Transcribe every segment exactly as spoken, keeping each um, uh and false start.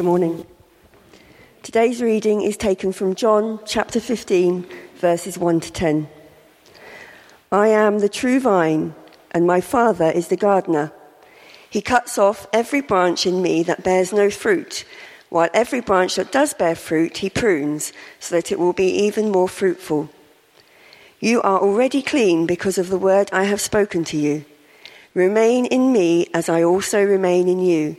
Good morning. Today's reading is taken from John chapter fifteen, verses one to ten. I am the true vine, and my Father is the gardener. He cuts off every branch in me that bears no fruit, while every branch that does bear fruit he prunes, so that it will be even more fruitful. You are already clean because of the word I have spoken to you. Remain in me as I also remain in you.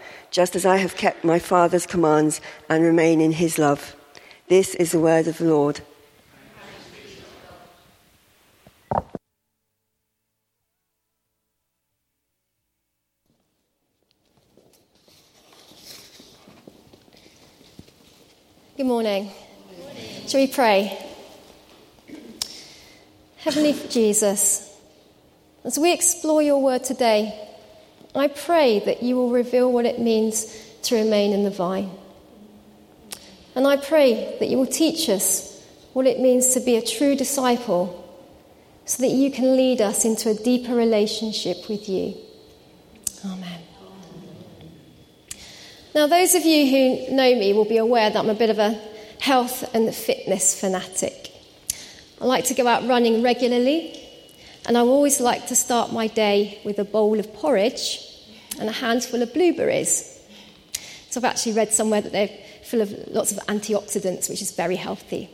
just as I have kept my Father's commands and remain in his love. This is the word of the Lord. Good morning. Good morning. Shall we pray? Heavenly Jesus, as we explore your word today, I pray that you will reveal what it means to remain in the vine. And I pray that you will teach us what it means to be a true disciple so that you can lead us into a deeper relationship with you. Amen. Now, those of you who know me will be aware that I'm a bit of a health and fitness fanatic. I like to go out running regularly, and I always like to start my day with a bowl of porridge and a handful of blueberries. So I've actually read somewhere that they're full of lots of antioxidants, which is very healthy.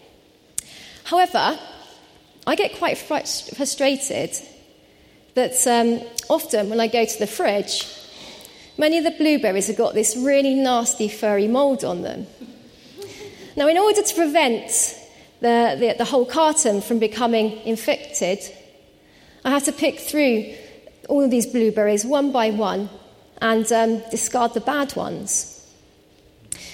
However, I get quite frustrated that um, often when I go to the fridge, many of the blueberries have got this really nasty furry mould on them. Now, in order to prevent the, the, the whole carton from becoming infected, I have to pick through all of these blueberries one by one and um, discard the bad ones.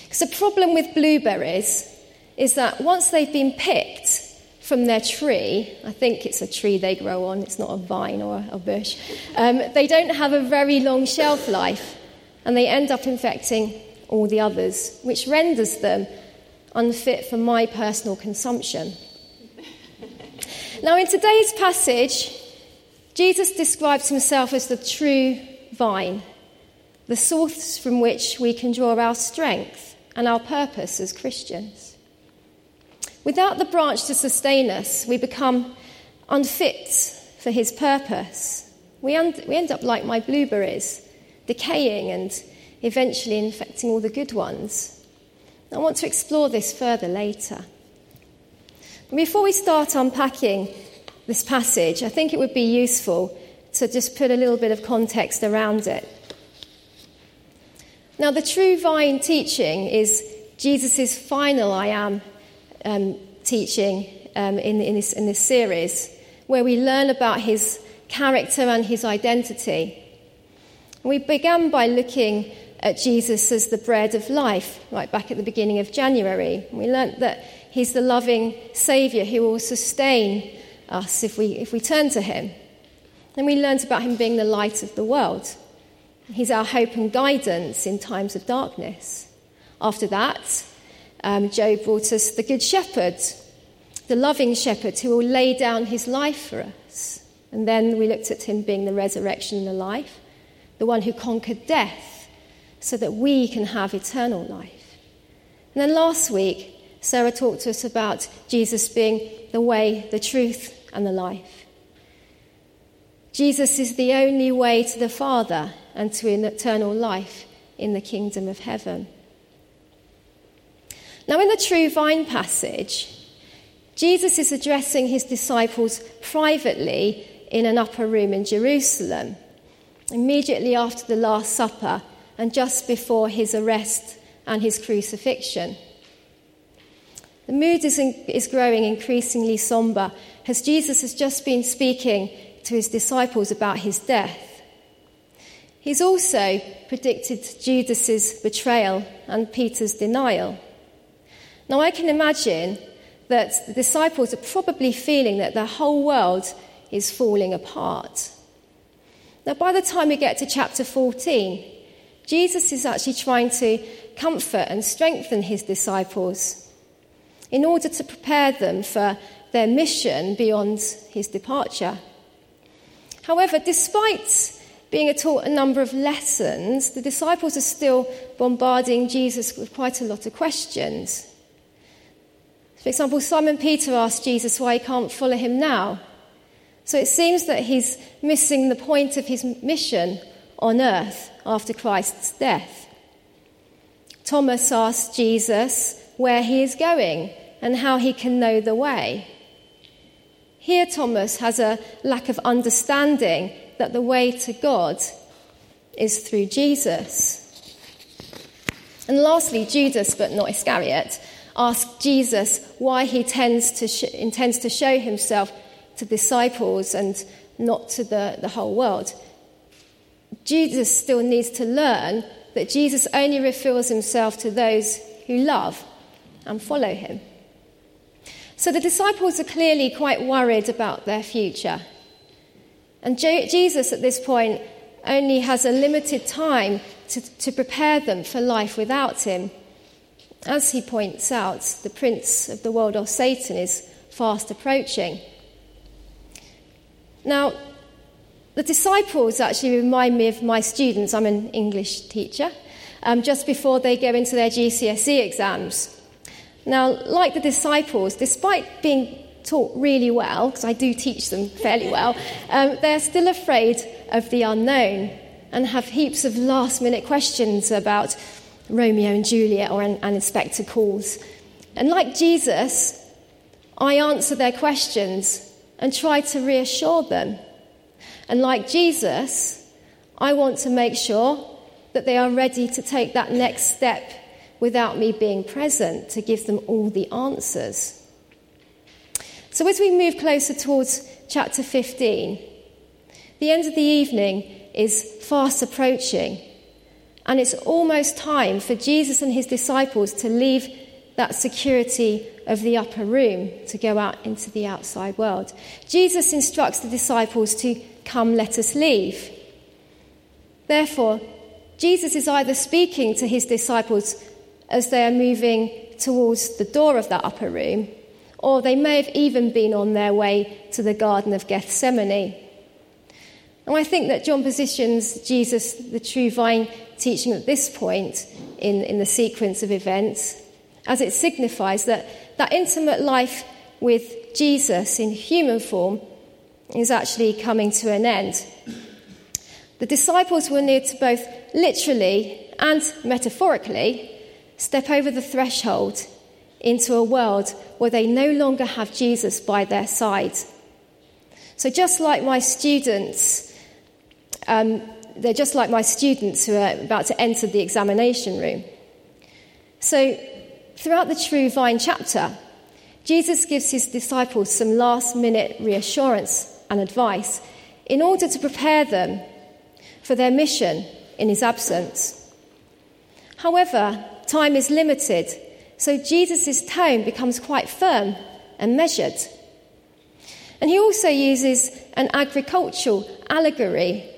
Because the problem with blueberries is that once they've been picked from their tree, I think it's a tree they grow on, it's not a vine or a bush, um, they don't have a very long shelf life, and they end up infecting all the others, which renders them unfit for my personal consumption. Now, in today's passage, Jesus describes himself as the true vine, the source from which we can draw our strength and our purpose as Christians. Without the branch to sustain us, we become unfit for his purpose. We end, we end up like my blueberries, decaying and eventually infecting all the good ones. I want to explore this further later. And before we start unpacking this passage, I think it would be useful to just put a little bit of context around it. Now, the true vine teaching is Jesus' final I am Um, teaching um, in, in, this, in this series, where we learn about his character and his identity. We began by looking at Jesus as the bread of life, right back at the beginning of January. We learnt that he's the loving saviour who will sustain us if we, if we turn to him. Then we learnt about him being the light of the world. He's our hope and guidance in times of darkness. After that, Um, Joe brought us the Good Shepherd, the loving shepherd who will lay down his life for us. And then we looked at him being the resurrection and the life, the one who conquered death so that we can have eternal life. And then last week, Sarah talked to us about Jesus being the way, the truth, and the life. Jesus is the only way to the Father and to an eternal life in the kingdom of heaven. Now, in the true vine passage, Jesus is addressing his disciples privately in an upper room in Jerusalem, immediately after the Last Supper and just before his arrest and his crucifixion. The mood is, in, is growing increasingly somber as Jesus has just been speaking to his disciples about his death. He's also predicted Judas's betrayal and Peter's denial. Now I can imagine that the disciples are probably feeling that their whole world is falling apart. Now by the time we get to chapter fourteen, Jesus is actually trying to comfort and strengthen his disciples in order to prepare them for their mission beyond his departure. However, despite being taught a number of lessons, the disciples are still bombarding Jesus with quite a lot of questions. For example, Simon Peter asked Jesus why he can't follow him now. So it seems that he's missing the point of his mission on earth after Christ's death. Thomas asked Jesus where he is going and how he can know the way. Here Thomas has a lack of understanding that the way to God is through Jesus. And lastly, Judas, but not Iscariot, asked Jesus why he tends to sh- intends to show himself to disciples and not to the, the whole world. Judas still needs to learn that Jesus only reveals himself to those who love and follow him. So the disciples are clearly quite worried about their future. And Jo- Jesus at this point only has a limited time to, to prepare them for life without him. As he points out, the prince of the world, or Satan, is fast approaching. Now, the disciples actually remind me of my students. I'm an English teacher, um, just before they go into their G C S E exams. Now, like the disciples, despite being taught really well, because I do teach them fairly well, um, they're still afraid of the unknown and have heaps of last-minute questions about Romeo and Juliet or An, An Inspector Calls. And like Jesus, I answer their questions and try to reassure them. And like Jesus, I want to make sure that they are ready to take that next step without me being present to give them all the answers. So as we move closer towards chapter fifteen, the end of the evening is fast approaching. And it's almost time for Jesus and his disciples to leave that security of the upper room to go out into the outside world. Jesus instructs the disciples to come, let us leave. Therefore, Jesus is either speaking to his disciples as they are moving towards the door of that upper room, or they may have even been on their way to the Garden of Gethsemane. And I think that John positions Jesus, the true vine, teaching at this point in, in the sequence of events, as it signifies that that intimate life with Jesus in human form is actually coming to an end. The disciples will need to both literally and metaphorically step over the threshold into a world where they no longer have Jesus by their side. So just like my students, um, they're just like my students who are about to enter the examination room. So throughout the True Vine chapter, Jesus gives his disciples some last-minute reassurance and advice in order to prepare them for their mission in his absence. However, time is limited, so Jesus' tone becomes quite firm and measured. And he also uses an agricultural allegory,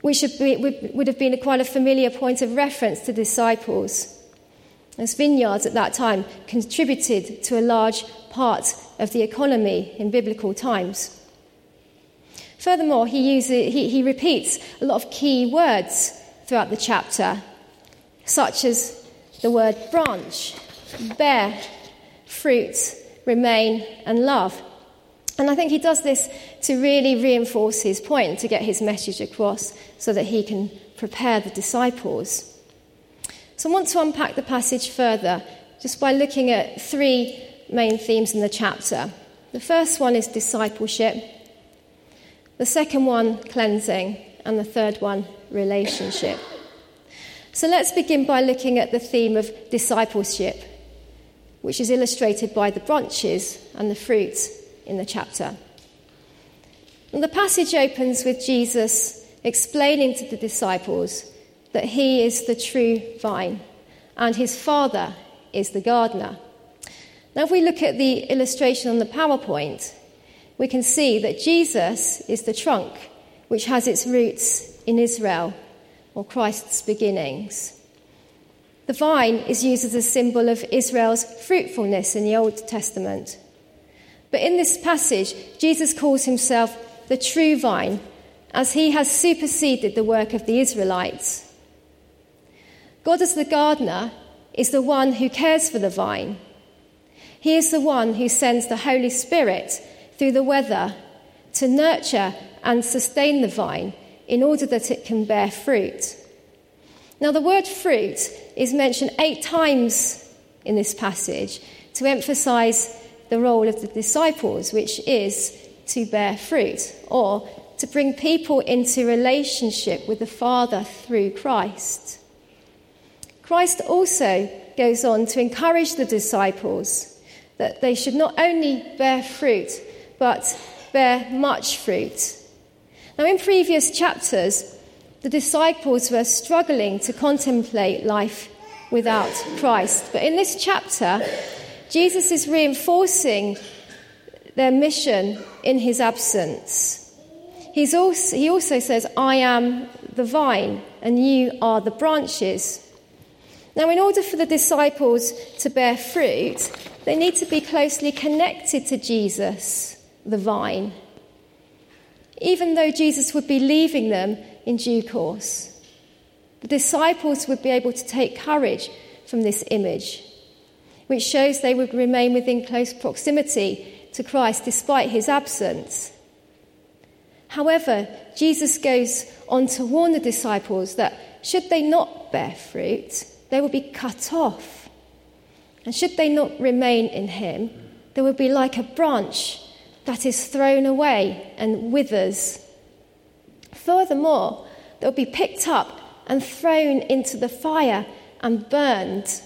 which would have been quite a familiar point of reference to disciples, as vineyards at that time contributed to a large part of the economy in biblical times. Furthermore, he, uses, he, he repeats a lot of key words throughout the chapter, such as the word branch, bear, fruit, remain, and love. And I think he does this to really reinforce his point, to get his message across so that he can prepare the disciples. So I want to unpack the passage further just by looking at three main themes in the chapter. The first one is discipleship, the second one, cleansing, and the third one, relationship. So let's begin by looking at the theme of discipleship, which is illustrated by the branches and the fruit in the chapter. And the passage opens with Jesus explaining to the disciples that he is the true vine and his Father is the gardener. Now, if we look at the illustration on the PowerPoint, we can see that Jesus is the trunk, which has its roots in Israel, or Christ's beginnings. The vine is used as a symbol of Israel's fruitfulness in the Old Testament. But in this passage, Jesus calls himself the true vine, as he has superseded the work of the Israelites. God as the gardener is the one who cares for the vine. He is the one who sends the Holy Spirit through the weather to nurture and sustain the vine in order that it can bear fruit. Now, the word fruit is mentioned eight times in this passage to emphasize the role of the disciples, which is to bear fruit, or to bring people into relationship with the Father through Christ. Christ also goes on to encourage the disciples that they should not only bear fruit, but bear much fruit. Now, in previous chapters, the disciples were struggling to contemplate life without Christ. But in this chapter, Jesus is reinforcing their mission in his absence. He's also, he also says, "I am the vine, and you are the branches." Now, in order for the disciples to bear fruit, they need to be closely connected to Jesus, the vine, even though Jesus would be leaving them in due course. The disciples would be able to take courage from this image, which shows they would remain within close proximity to Christ despite his absence. However, Jesus goes on to warn the disciples that should they not bear fruit, they will be cut off. And should they not remain in him, they will be like a branch that is thrown away and withers. Furthermore, they'll be picked up and thrown into the fire and burned.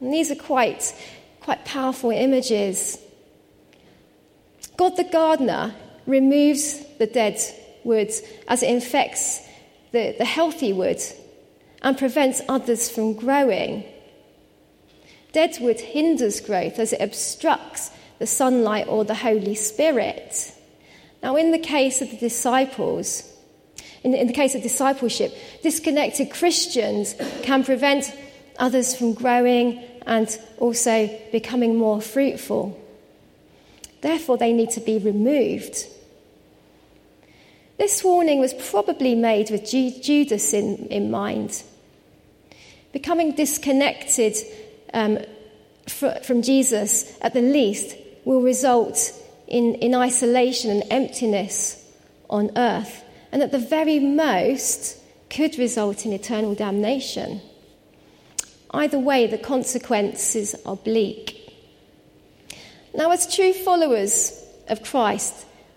And these are quite, quite powerful images. God the gardener removes the dead wood as it infects the, the healthy wood and prevents others from growing. Deadwood hinders growth as it obstructs the sunlight or the Holy Spirit. Now, in the case of the disciples, in, in the case of discipleship, disconnected Christians can prevent others from growing and also becoming more fruitful. Therefore, they need to be removed. This warning was probably made with G- Judas in, in mind. Becoming disconnected Um, from Jesus, at the least, will result in, in isolation and emptiness on earth, and at the very most, could result in eternal damnation. Either way, the consequences are bleak. Now, as true followers of Christ,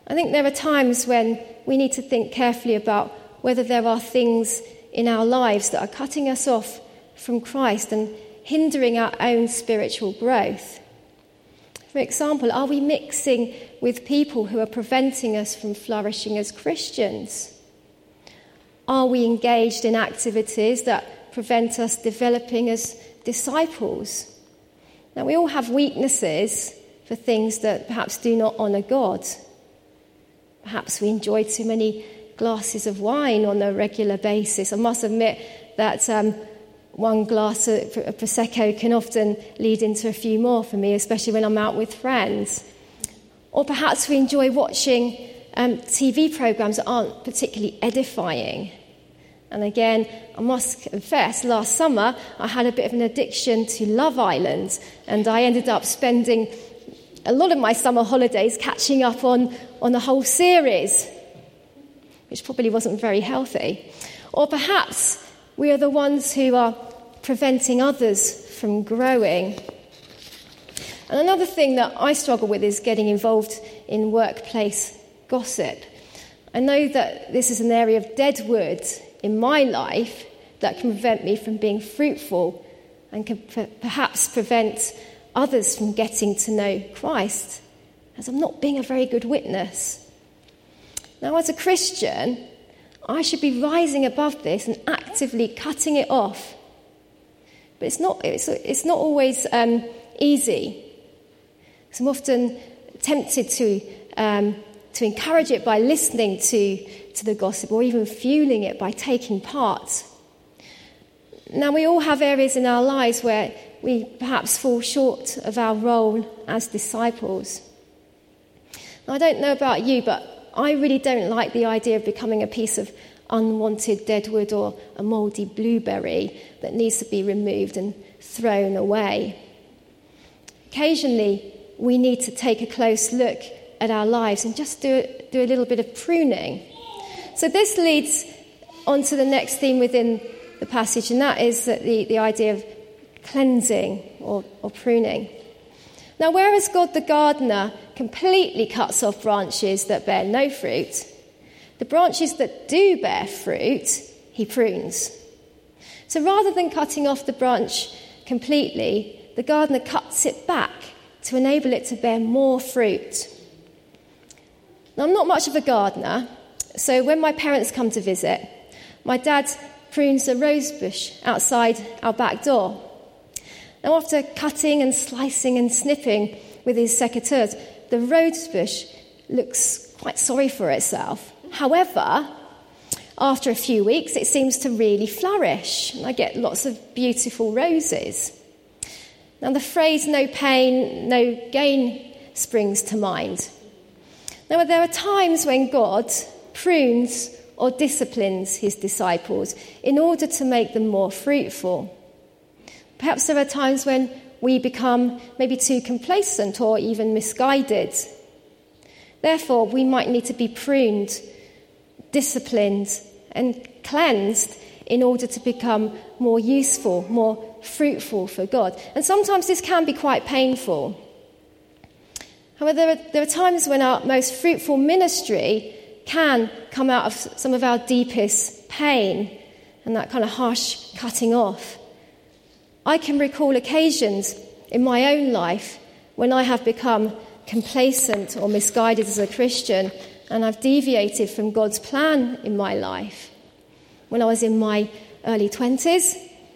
I think there are times when we need to think carefully about whether there are things in our lives that are cutting us off from Christ and hindering our own spiritual growth. For example, are we mixing with people who are preventing us from flourishing as Christians? Are we engaged in activities that prevent us developing as disciples? Now, we all have weaknesses for things that perhaps do not honour God. Perhaps we enjoy too many glasses of wine on a regular basis. I must admit that Um, One glass of Prosecco can often lead into a few more for me, especially when I'm out with friends. Or perhaps we enjoy watching um, T V programmes that aren't particularly edifying. And again, I must confess, last summer I had a bit of an addiction to Love Island, and I ended up spending a lot of my summer holidays catching up on, on the whole series, which probably wasn't very healthy. Or perhaps we are the ones who are preventing others from growing. And another thing that I struggle with is getting involved in workplace gossip. I know that this is an area of dead wood in my life that can prevent me from being fruitful and can per- perhaps prevent others from getting to know Christ, as I'm not being a very good witness. Now, as a Christian, I should be rising above this and actively cutting it off. But it's not, it's, it's not always um, easy. So I'm often tempted to um, to encourage it by listening to, to the gossip, or even fueling it by taking part. Now, we all have areas in our lives where we perhaps fall short of our role as disciples. Now, I don't know about you, but I really don't like the idea of becoming a piece of unwanted deadwood or a mouldy blueberry that needs to be removed and thrown away. Occasionally, we need to take a close look at our lives and just do, do a little bit of pruning. So this leads on to the next theme within the passage, and that is that the, the idea of cleansing or, or pruning. Now, whereas God the gardener completely cuts off branches that bear no fruit, the branches that do bear fruit, he prunes. So rather than cutting off the branch completely, the gardener cuts it back to enable it to bear more fruit. Now, I'm not much of a gardener, so when my parents come to visit, my dad prunes a rose bush outside our back door. Now, after cutting and slicing and snipping with his secateurs, the rose bush looks quite sorry for itself. However, after a few weeks, it seems to really flourish, and I get lots of beautiful roses. Now, the phrase, "no pain, no gain," springs to mind. Now, there are times when God prunes or disciplines his disciples in order to make them more fruitful. Perhaps there are times when we become maybe too complacent or even misguided. Therefore, we might need to be pruned, disciplined, and cleansed in order to become more useful, more fruitful for God. And sometimes this can be quite painful. However, there are, there are times when our most fruitful ministry can come out of some of our deepest pain and that kind of harsh cutting off. I can recall occasions in my own life when I have become complacent or misguided as a Christian, and I've deviated from God's plan in my life. When I was in my early twenties,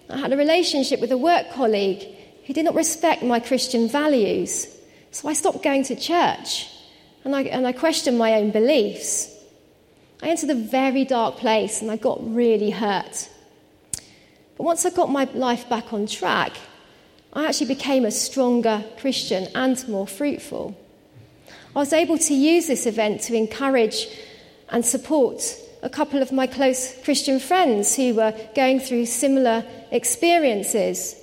I had a relationship with a work colleague who did not respect my Christian values, so I stopped going to church and I, and I questioned my own beliefs. I entered a very dark place and I got really hurt. But once I got my life back on track, I actually became a stronger Christian and more fruitful. I was able to use this event to encourage and support a couple of my close Christian friends who were going through similar experiences.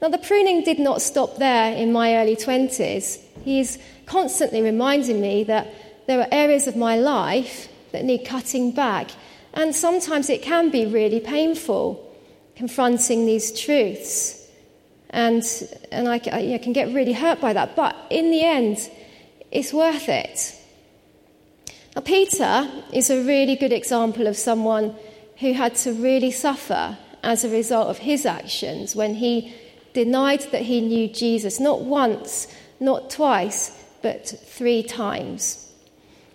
Now, the pruning did not stop there in my early twenties. He is constantly reminding me that there are areas of my life that need cutting back. And sometimes it can be really painful, confronting these truths. And and I, I you know, can get really hurt by that. But in the end, it's worth it. Now, Peter is a really good example of someone who had to really suffer as a result of his actions when he denied that he knew Jesus, not once, not twice, but three times.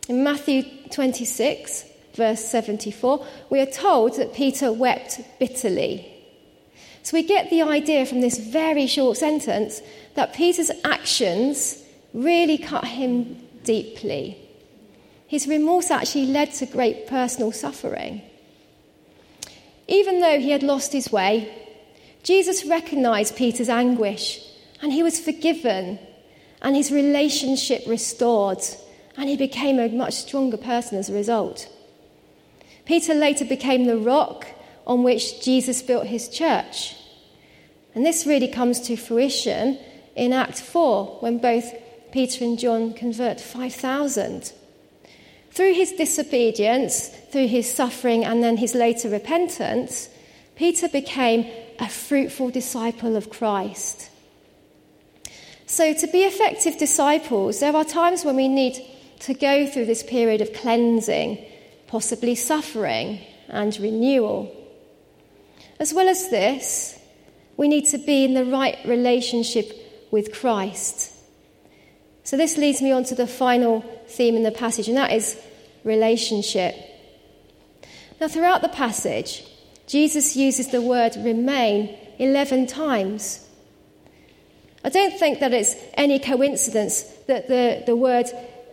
In Matthew twenty-six... verse seventy-four, we are told that Peter wept bitterly. So we get the idea from this very short sentence that Peter's actions really cut him deeply. His remorse actually led to great personal suffering. Even though he had lost his way, Jesus recognized Peter's anguish, and he was forgiven, and his relationship restored, and he became a much stronger person as a result. Peter later became the rock on which Jesus built his church. And this really comes to fruition in Act four, when both Peter and John convert five thousand. Through his disobedience, through his suffering, and then his later repentance, Peter became a fruitful disciple of Christ. So to be effective disciples, there are times when we need to go through this period of cleansing, possibly suffering and renewal. As well as this, we need to be in the right relationship with Christ. So this leads me on to the final theme in the passage, and that is relationship. Now, throughout the passage, Jesus uses the word remain eleven times. I don't think that it's any coincidence that the, the word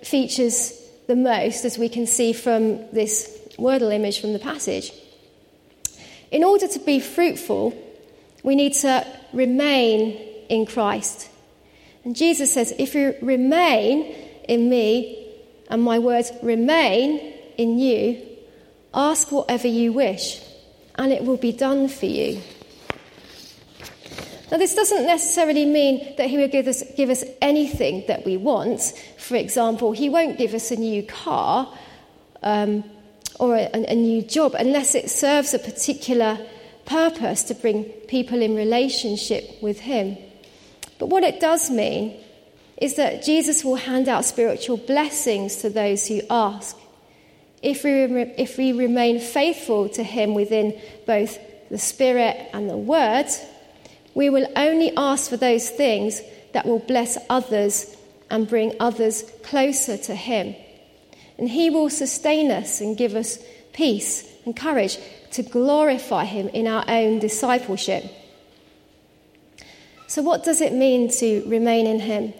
features the most, as we can see from this wordle image from the passage. In order to be fruitful, we need to remain in Christ. And Jesus says, if you remain in me and my words remain in you, ask whatever you wish and it will be done for you. Now, this doesn't necessarily mean that he will give us, give us anything that we want. For example, he won't give us a new car um, or a, a new job unless it serves a particular purpose to bring people in relationship with him. But what it does mean is that Jesus will hand out spiritual blessings to those who ask, if we, re- if we remain faithful to him within both the Spirit and the Word. We will only ask for those things that will bless others and bring others closer to him. And he will sustain us and give us peace and courage to glorify him in our own discipleship. So what does it mean to remain in him?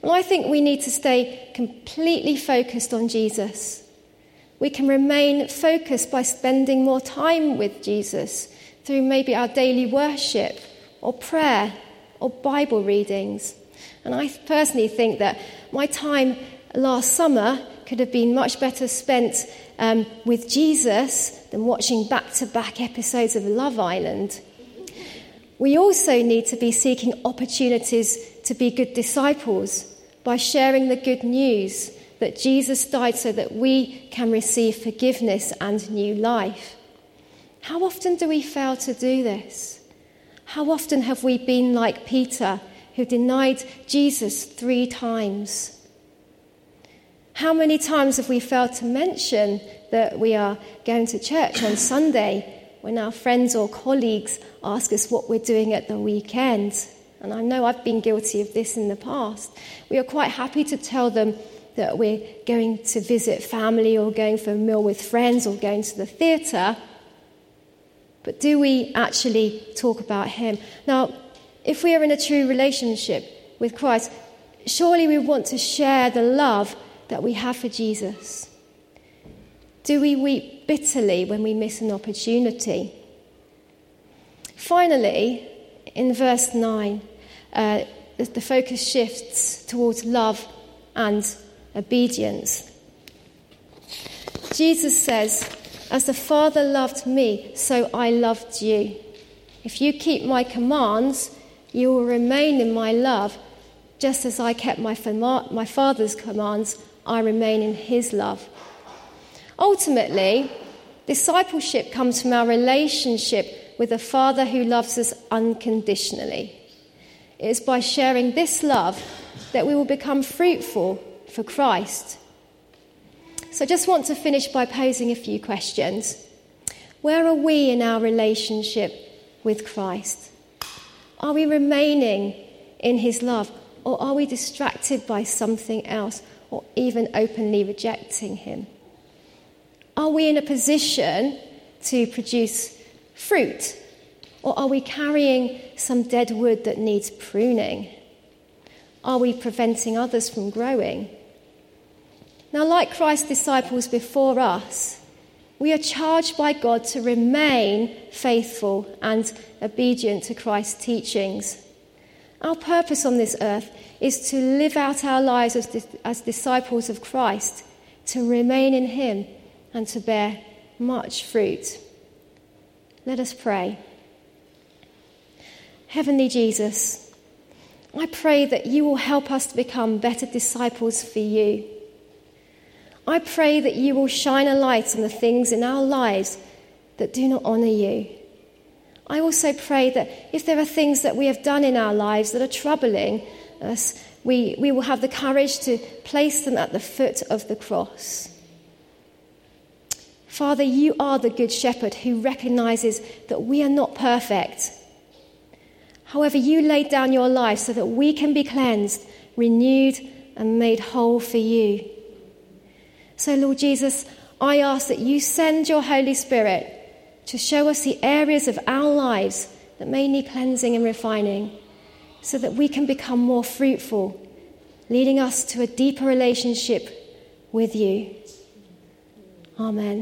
Well, I think we need to stay completely focused on Jesus. We can remain focused by spending more time with Jesus through maybe our daily worship or prayer or Bible readings. And I personally think that my time last summer could have been much better spent um, with Jesus than watching back-to-back episodes of Love Island. We also need to be seeking opportunities to be good disciples by sharing the good news that Jesus died so that we can receive forgiveness and new life. How often do we fail to do this? How often have we been like Peter, who denied Jesus three times? How many times have we failed to mention that we are going to church on Sunday when our friends or colleagues ask us what we're doing at the weekend? And I know I've been guilty of this in the past. We are quite happy to tell them that we're going to visit family or going for a meal with friends or going to the theatre. But do we actually talk about him? Now, if we are in a true relationship with Christ, surely we want to share the love that we have for Jesus. Do we weep bitterly when we miss an opportunity? Finally, in verse nine, uh, the focus shifts towards love and obedience. Jesus says, as the Father loved me, so I loved you. If you keep my commands, you will remain in my love. Just as I kept my my Father's commands, I remain in his love. Ultimately, discipleship comes from our relationship with a Father who loves us unconditionally. It is by sharing this love that we will become fruitful for Christ. So I just want to finish by posing a few questions. Where are we in our relationship with Christ? Are we remaining in his love, or are we distracted by something else, or even openly rejecting him? Are we in a position to produce fruit, or are we carrying some dead wood that needs pruning? Are we preventing others from growing? Now, like Christ's disciples before us, we are charged by God to remain faithful and obedient to Christ's teachings. Our purpose on this earth is to live out our lives as, as disciples of Christ, to remain in him and to bear much fruit. Let us pray. Heavenly Jesus, I pray that you will help us to become better disciples for you. I pray that you will shine a light on the things in our lives that do not honour you. I also pray that if there are things that we have done in our lives that are troubling us, we, we will have the courage to place them at the foot of the cross. Father, you are the good shepherd who recognizes that we are not perfect. However, you laid down your life so that we can be cleansed, renewed, and made whole for you. So, Lord Jesus, I ask that you send your Holy Spirit to show us the areas of our lives that may need cleansing and refining, so that we can become more fruitful, leading us to a deeper relationship with you. Amen.